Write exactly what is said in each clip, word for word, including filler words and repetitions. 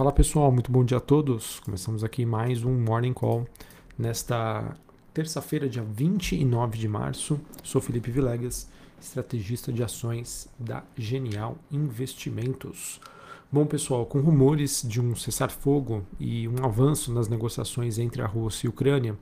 Fala pessoal, muito bom dia a todos. Começamos aqui mais um Morning Call nesta terça-feira, dia vinte e nove de março. Sou Felipe Villegas, estrategista de ações da Genial Investimentos. Bom pessoal, com rumores de um cessar-fogo e um avanço nas negociações entre a Rússia e a Ucrânia,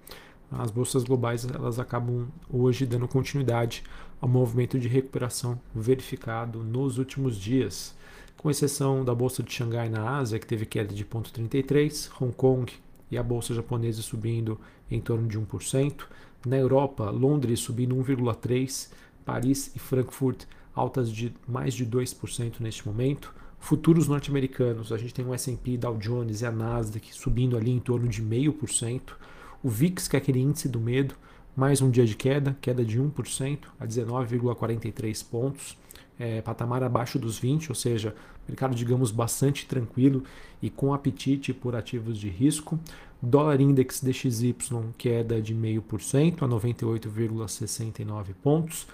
as bolsas globais elas acabam hoje dando continuidade ao movimento de recuperação verificado nos últimos dias, com exceção da bolsa de Xangai na Ásia, que teve queda de zero vírgula trinta e três por cento, Hong Kong e a bolsa japonesa subindo em torno de um por cento. Na Europa, Londres subindo um vírgula três por cento, Paris e Frankfurt altas de mais de dois por cento neste momento. Futuros norte-americanos, a gente tem o S and P, Dow Jones e a Nasdaq subindo ali em torno de zero vírgula cinco por cento. O V I X, que é aquele índice do medo, mais um dia de queda, queda de um por cento a dezenove vírgula quarenta e três pontos. É, patamar abaixo dos vinte, ou seja, mercado, digamos, bastante tranquilo e com apetite por ativos de risco. Dólar Index D X Y, queda de zero vírgula cinco por cento a noventa e oito vírgula sessenta e nove pontos.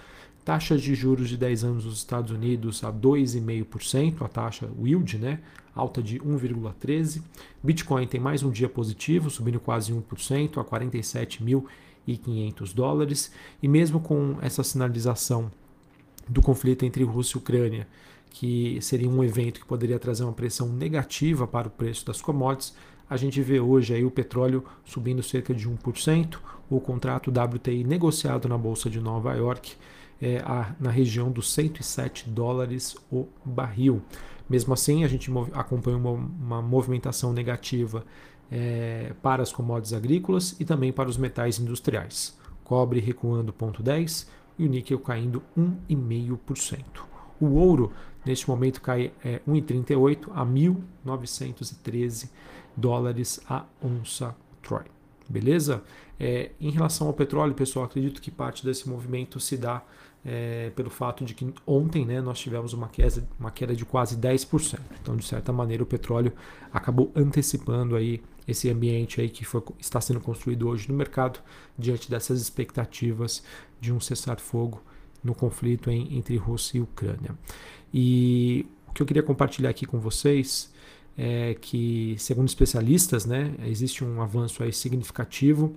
Taxas de juros de dez anos nos Estados Unidos a dois vírgula cinco por cento, a taxa yield, né? Alta de um vírgula treze por cento. Bitcoin tem mais um dia positivo, subindo quase um por cento a quarenta e sete mil e quinhentos dólares. E mesmo com essa sinalização do conflito entre Rússia e Ucrânia, que seria um evento que poderia trazer uma pressão negativa para o preço das commodities, a gente vê hoje aí o petróleo subindo cerca de um por cento, o contrato W T I negociado na Bolsa de Nova York é, a, na região dos cento e sete dólares o barril. Mesmo assim, a gente acompanha uma, uma movimentação negativa é, para as commodities agrícolas e também para os metais industriais. Cobre recuando zero vírgula dez por cento, e o níquel caindo um vírgula cinco por cento. O ouro, neste momento, cai é, um vírgula trinta e oito por cento a mil novecentos e treze dólares a onça Troy. Beleza? É, em relação ao petróleo, pessoal, acredito que parte desse movimento se dá é, pelo fato de que ontem, né, nós tivemos uma queda, uma queda de quase dez por cento. Então, de certa maneira, o petróleo acabou antecipando aí esse ambiente aí que foi, está sendo construído hoje no mercado diante dessas expectativas de um cessar-fogo no conflito em, entre Rússia e Ucrânia. E o que eu queria compartilhar aqui com vocês é que, segundo especialistas, né, existe um avanço aí significativo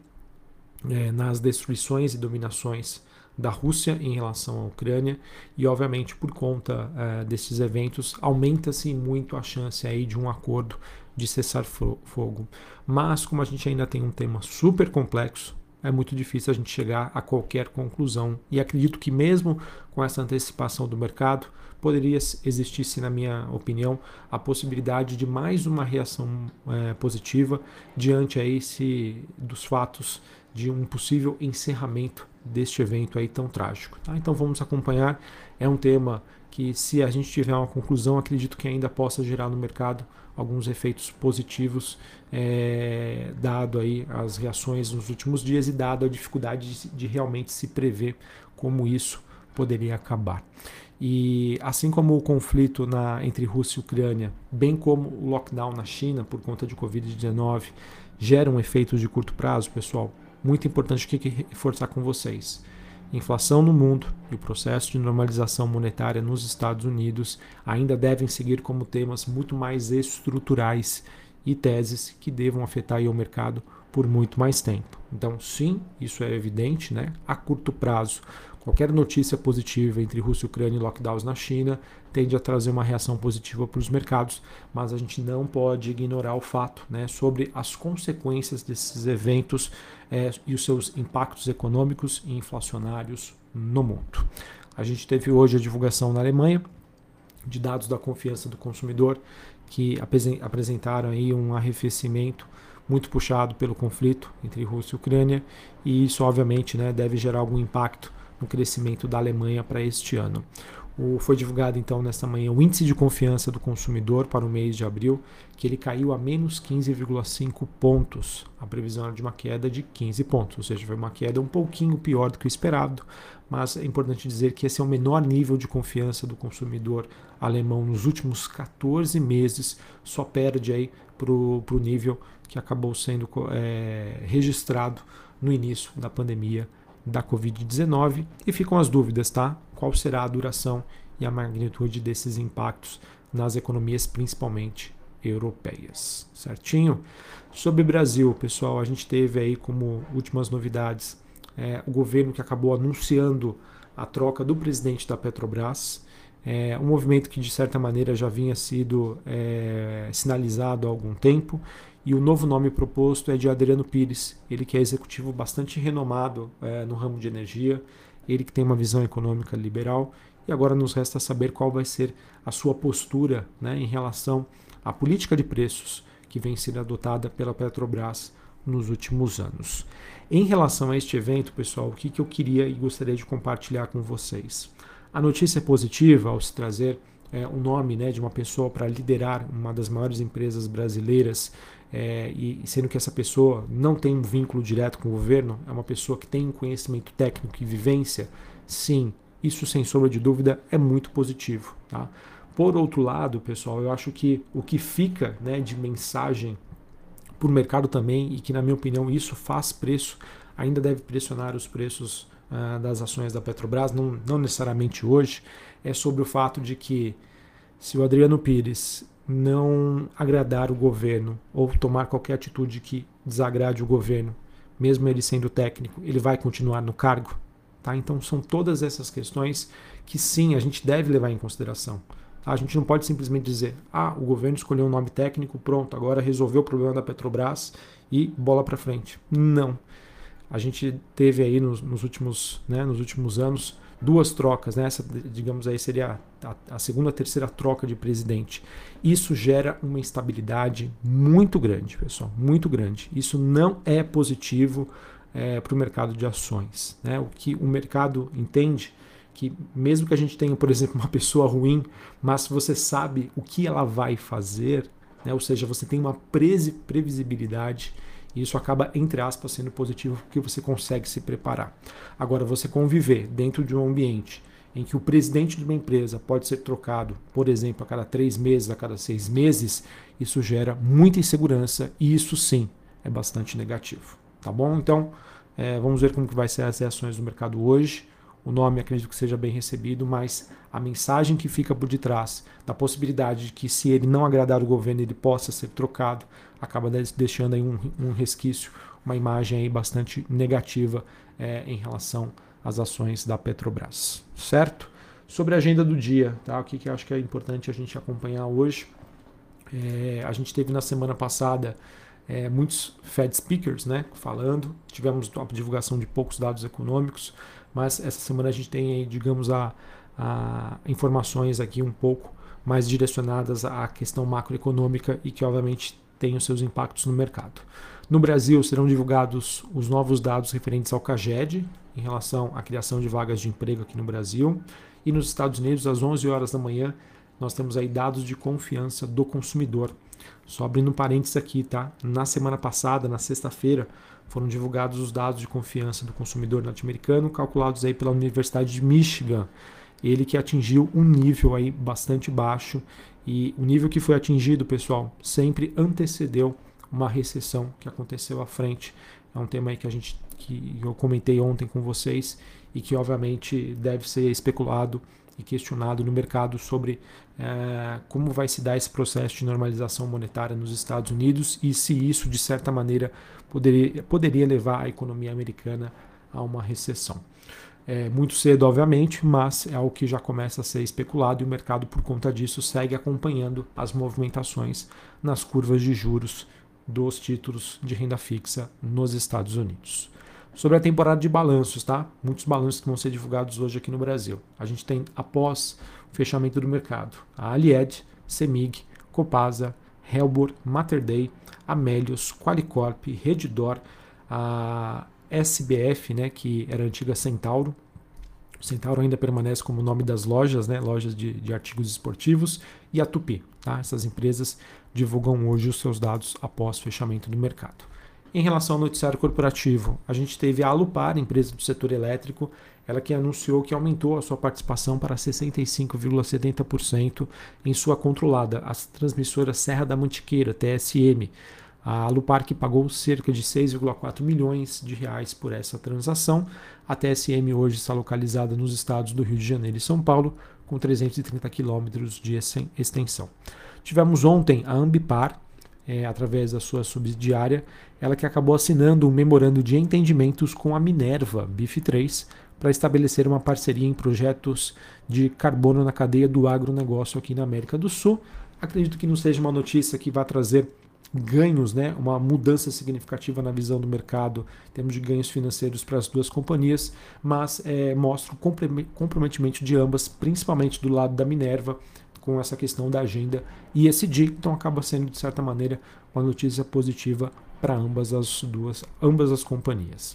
é, nas destruições e dominações da Rússia em relação à Ucrânia e, obviamente, por conta é, desses eventos, aumenta-se muito a chance aí de um acordo de cessar fogo. Mas, como a gente ainda tem um tema super complexo, é muito difícil a gente chegar a qualquer conclusão. E acredito que mesmo com essa antecipação do mercado, poderia existir, na minha opinião, a possibilidade de mais uma reação é, positiva diante aí se, dos fatos de um possível encerramento deste evento aí tão trágico. Tá? Então vamos acompanhar. É um tema que, se a gente tiver uma conclusão, acredito que ainda possa gerar no mercado alguns efeitos positivos, é, dado aí as reações nos últimos dias e dado a dificuldade de, de realmente se prever como isso poderia acabar. E assim como o conflito na, entre Rússia e Ucrânia, bem como o lockdown na China por conta de covid dezenove, geram efeitos de curto prazo, pessoal, muito importante que que reforçar com vocês. Inflação no mundo e o processo de normalização monetária nos Estados Unidos ainda devem seguir como temas muito mais estruturais e teses que devam afetar aí o mercado por muito mais tempo. Então, sim, isso é evidente, né? A curto prazo, qualquer notícia positiva entre Rússia, Ucrânia e lockdowns na China tende a trazer uma reação positiva para os mercados, mas a gente não pode ignorar o fato, né, sobre as consequências desses eventos é, e os seus impactos econômicos e inflacionários no mundo. A gente teve hoje a divulgação na Alemanha de dados da confiança do consumidor que apresentaram aí um arrefecimento muito puxado pelo conflito entre Rússia e Ucrânia e isso, obviamente, né, deve gerar algum impacto no crescimento da Alemanha para este ano. O, foi divulgado então nesta manhã o índice de confiança do consumidor para o mês de abril, que ele caiu a menos quinze vírgula cinco pontos. A previsão era de uma queda de quinze pontos, ou seja, foi uma queda um pouquinho pior do que o esperado, mas é importante dizer que esse é o menor nível de confiança do consumidor alemão nos últimos catorze meses, só perde aí para o nível que acabou sendo é, registrado no início da pandemia da covid dezenove e ficam as dúvidas, tá? Qual será a duração e a magnitude desses impactos nas economias, principalmente europeias, certinho? Sobre o Brasil, pessoal, a gente teve aí como últimas novidades é, o governo que acabou anunciando a troca do presidente da Petrobras, é, um movimento que de certa maneira já vinha sido é, sinalizado há algum tempo, e o novo nome proposto é de Adriano Pires, ele que é executivo bastante renomado é, no ramo de energia, ele que tem uma visão econômica liberal, e agora nos resta saber qual vai ser a sua postura, né, em relação à política de preços que vem sendo adotada pela Petrobras nos últimos anos. Em relação a este evento, pessoal, o que, que eu queria e gostaria de compartilhar com vocês? A notícia é positiva ao se trazer é, o nome, né, de uma pessoa para liderar uma das maiores empresas brasileiras, é, e sendo que essa pessoa não tem um vínculo direto com o governo, é uma pessoa que tem um conhecimento técnico e vivência, sim, isso sem sombra de dúvida é muito positivo, tá? Por outro lado, pessoal, eu acho que o que fica, né, de mensagem para o mercado também, e que na minha opinião isso faz preço, ainda deve pressionar os preços uh, das ações da Petrobras, não, não necessariamente hoje, é sobre o fato de que se o Adriano Pires não agradar o governo ou tomar qualquer atitude que desagrade o governo, mesmo ele sendo técnico, ele vai continuar no cargo, tá? Então são todas essas questões que sim, a gente deve levar em consideração. A gente não pode simplesmente dizer, ah, o governo escolheu um nome técnico, pronto, agora resolveu o problema da Petrobras e bola para frente. Não. A gente teve aí nos, nos, últimos, né, nos últimos anos duas trocas, né? Essa, digamos aí, seria a, a segunda, a terceira troca de presidente. Isso gera uma instabilidade muito grande, pessoal, muito grande. Isso não é positivo é, para o mercado de ações, né? O que o mercado entende que mesmo que a gente tenha, por exemplo, uma pessoa ruim, mas se você sabe o que ela vai fazer, né, ou seja, você tem uma previsibilidade, e isso acaba, entre aspas, sendo positivo porque você consegue se preparar. Agora, você conviver dentro de um ambiente em que o presidente de uma empresa pode ser trocado, por exemplo, a cada três meses, a cada seis meses, isso gera muita insegurança e isso sim é bastante negativo. Tá bom? Então, é, vamos ver como que vai ser as reações do mercado hoje. O nome acredito que seja bem recebido, mas a mensagem que fica por detrás da possibilidade de que se ele não agradar o governo ele possa ser trocado, acaba deixando aí um, um resquício, uma imagem aí bastante negativa é, em relação às ações da Petrobras, certo? Sobre a agenda do dia, tá? O que, que eu acho que é importante a gente acompanhar hoje, é, a gente teve na semana passada é, muitos Fed speakers, né, falando, tivemos a divulgação de poucos dados econômicos, mas essa semana a gente tem aí, digamos, a, a informações aqui um pouco mais direcionadas à questão macroeconômica e que obviamente tem os seus impactos no mercado. No Brasil serão divulgados os novos dados referentes ao CAGED em relação à criação de vagas de emprego aqui no Brasil, e nos Estados Unidos às onze horas da manhã nós temos aí dados de confiança do consumidor. Só abrindo um parênteses aqui, tá? Na semana passada, na sexta-feira, foram divulgados os dados de confiança do consumidor norte-americano, calculados aí pela Universidade de Michigan. Ele que atingiu um nível aí bastante baixo, e o nível que foi atingido, pessoal, sempre antecedeu uma recessão que aconteceu à frente. É um tema aí que a gente, que eu comentei ontem com vocês e que obviamente deve ser especulado e questionado no mercado sobre eh, como vai se dar esse processo de normalização monetária nos Estados Unidos e se isso, de certa maneira, poderia, poderia levar a economia americana a uma recessão. É muito cedo, obviamente, mas é algo que já começa a ser especulado e o mercado, por conta disso, segue acompanhando as movimentações nas curvas de juros dos títulos de renda fixa nos Estados Unidos. Sobre a temporada de balanços, tá? Muitos balanços que vão ser divulgados hoje aqui no Brasil. A gente tem, após o fechamento do mercado, a Allied, Cemig, Copasa, Helbor, Mater Dei, Amélius, Qualicorp, Rede D'Or, a S B F, né, que era a antiga Centauro. O Centauro ainda permanece como o nome das lojas, né, lojas de, de artigos esportivos, e a Tupi. Tá? Essas empresas divulgam hoje os seus dados após o fechamento do mercado. Em relação ao noticiário corporativo, a gente teve a Alupar, empresa do setor elétrico, ela que anunciou que aumentou a sua participação para sessenta e cinco vírgula setenta por cento em sua controlada, a transmissora Serra da Mantiqueira, T S M. A Alupar que pagou cerca de seis vírgula quatro milhões de reais por essa transação. A T S M hoje está localizada nos estados do Rio de Janeiro e São Paulo, com trezentos e trinta quilômetros de extensão. Tivemos ontem a Ambipar, é, através da sua subsidiária, ela que acabou assinando um memorando de entendimentos com a Minerva, B I F três, para estabelecer uma parceria em projetos de carbono na cadeia do agronegócio aqui na América do Sul. Acredito que não seja uma notícia que vá trazer ganhos, né, uma mudança significativa na visão do mercado, em termos de ganhos financeiros para as duas companhias, mas é, mostra o comprometimento de ambas, principalmente do lado da Minerva, com essa questão da agenda E S G, então acaba sendo, de certa maneira, uma notícia positiva para ambas as duas, ambas as companhias.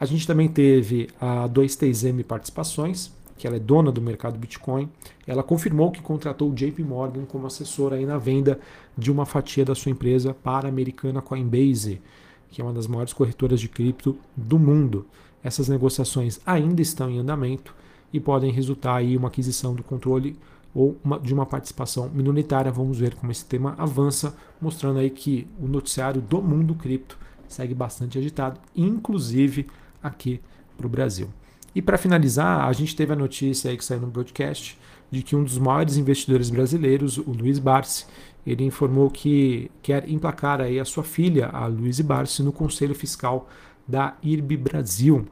A gente também teve a dois T S M Participações, que ela é dona do mercado Bitcoin, ela confirmou que contratou o J P Morgan como assessora aí na venda de uma fatia da sua empresa para a americana Coinbase, que é uma das maiores corretoras de cripto do mundo. Essas negociações ainda estão em andamento e podem resultar em uma aquisição do controle ou uma, de uma participação minoritária. Vamos ver como esse tema avança, mostrando aí que o noticiário do mundo cripto segue bastante agitado, inclusive aqui para o Brasil. E para finalizar, a gente teve a notícia aí que saiu no broadcast de que um dos maiores investidores brasileiros, o Luiz Barsi, ele informou que quer emplacar aí a sua filha, a Luísa Barsi, no Conselho Fiscal da I R B Brasil.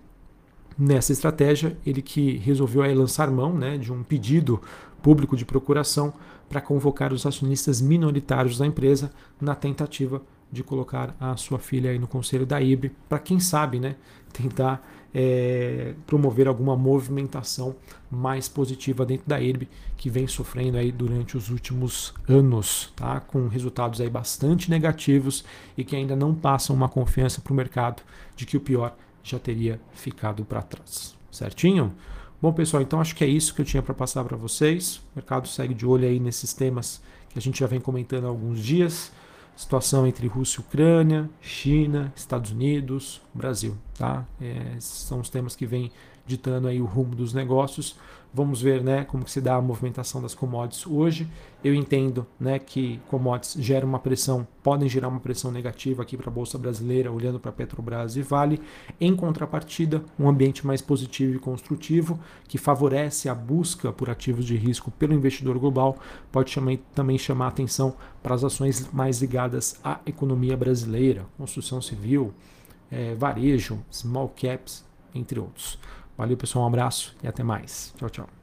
Nessa estratégia, ele que resolveu aí lançar mão, né, de um pedido público de procuração para convocar os acionistas minoritários da empresa na tentativa de colocar a sua filha aí no conselho da I R B, para quem sabe, né, tentar é, promover alguma movimentação mais positiva dentro da I R B, que vem sofrendo aí durante os últimos anos, tá, com resultados aí bastante negativos e que ainda não passam uma confiança para o mercado de que o pior já teria ficado para trás. Certinho? Bom, pessoal, então acho que é isso que eu tinha para passar para vocês. O mercado segue de olho aí nesses temas que a gente já vem comentando há alguns dias. Situação entre Rússia e Ucrânia, China, Estados Unidos, Brasil, tá? É, são os temas que vêm ditando aí o rumo dos negócios. Vamos ver, né, como que se dá a movimentação das commodities hoje. Eu entendo, né, que commodities geram uma pressão, podem gerar uma pressão negativa aqui para a Bolsa Brasileira, olhando para Petrobras e Vale. Em contrapartida, um ambiente mais positivo e construtivo, que favorece a busca por ativos de risco pelo investidor global, pode chamar, também chamar atenção para as ações mais ligadas à economia brasileira, construção civil, é, varejo, small caps, entre outros. Valeu, pessoal, um abraço e até mais. Tchau, tchau.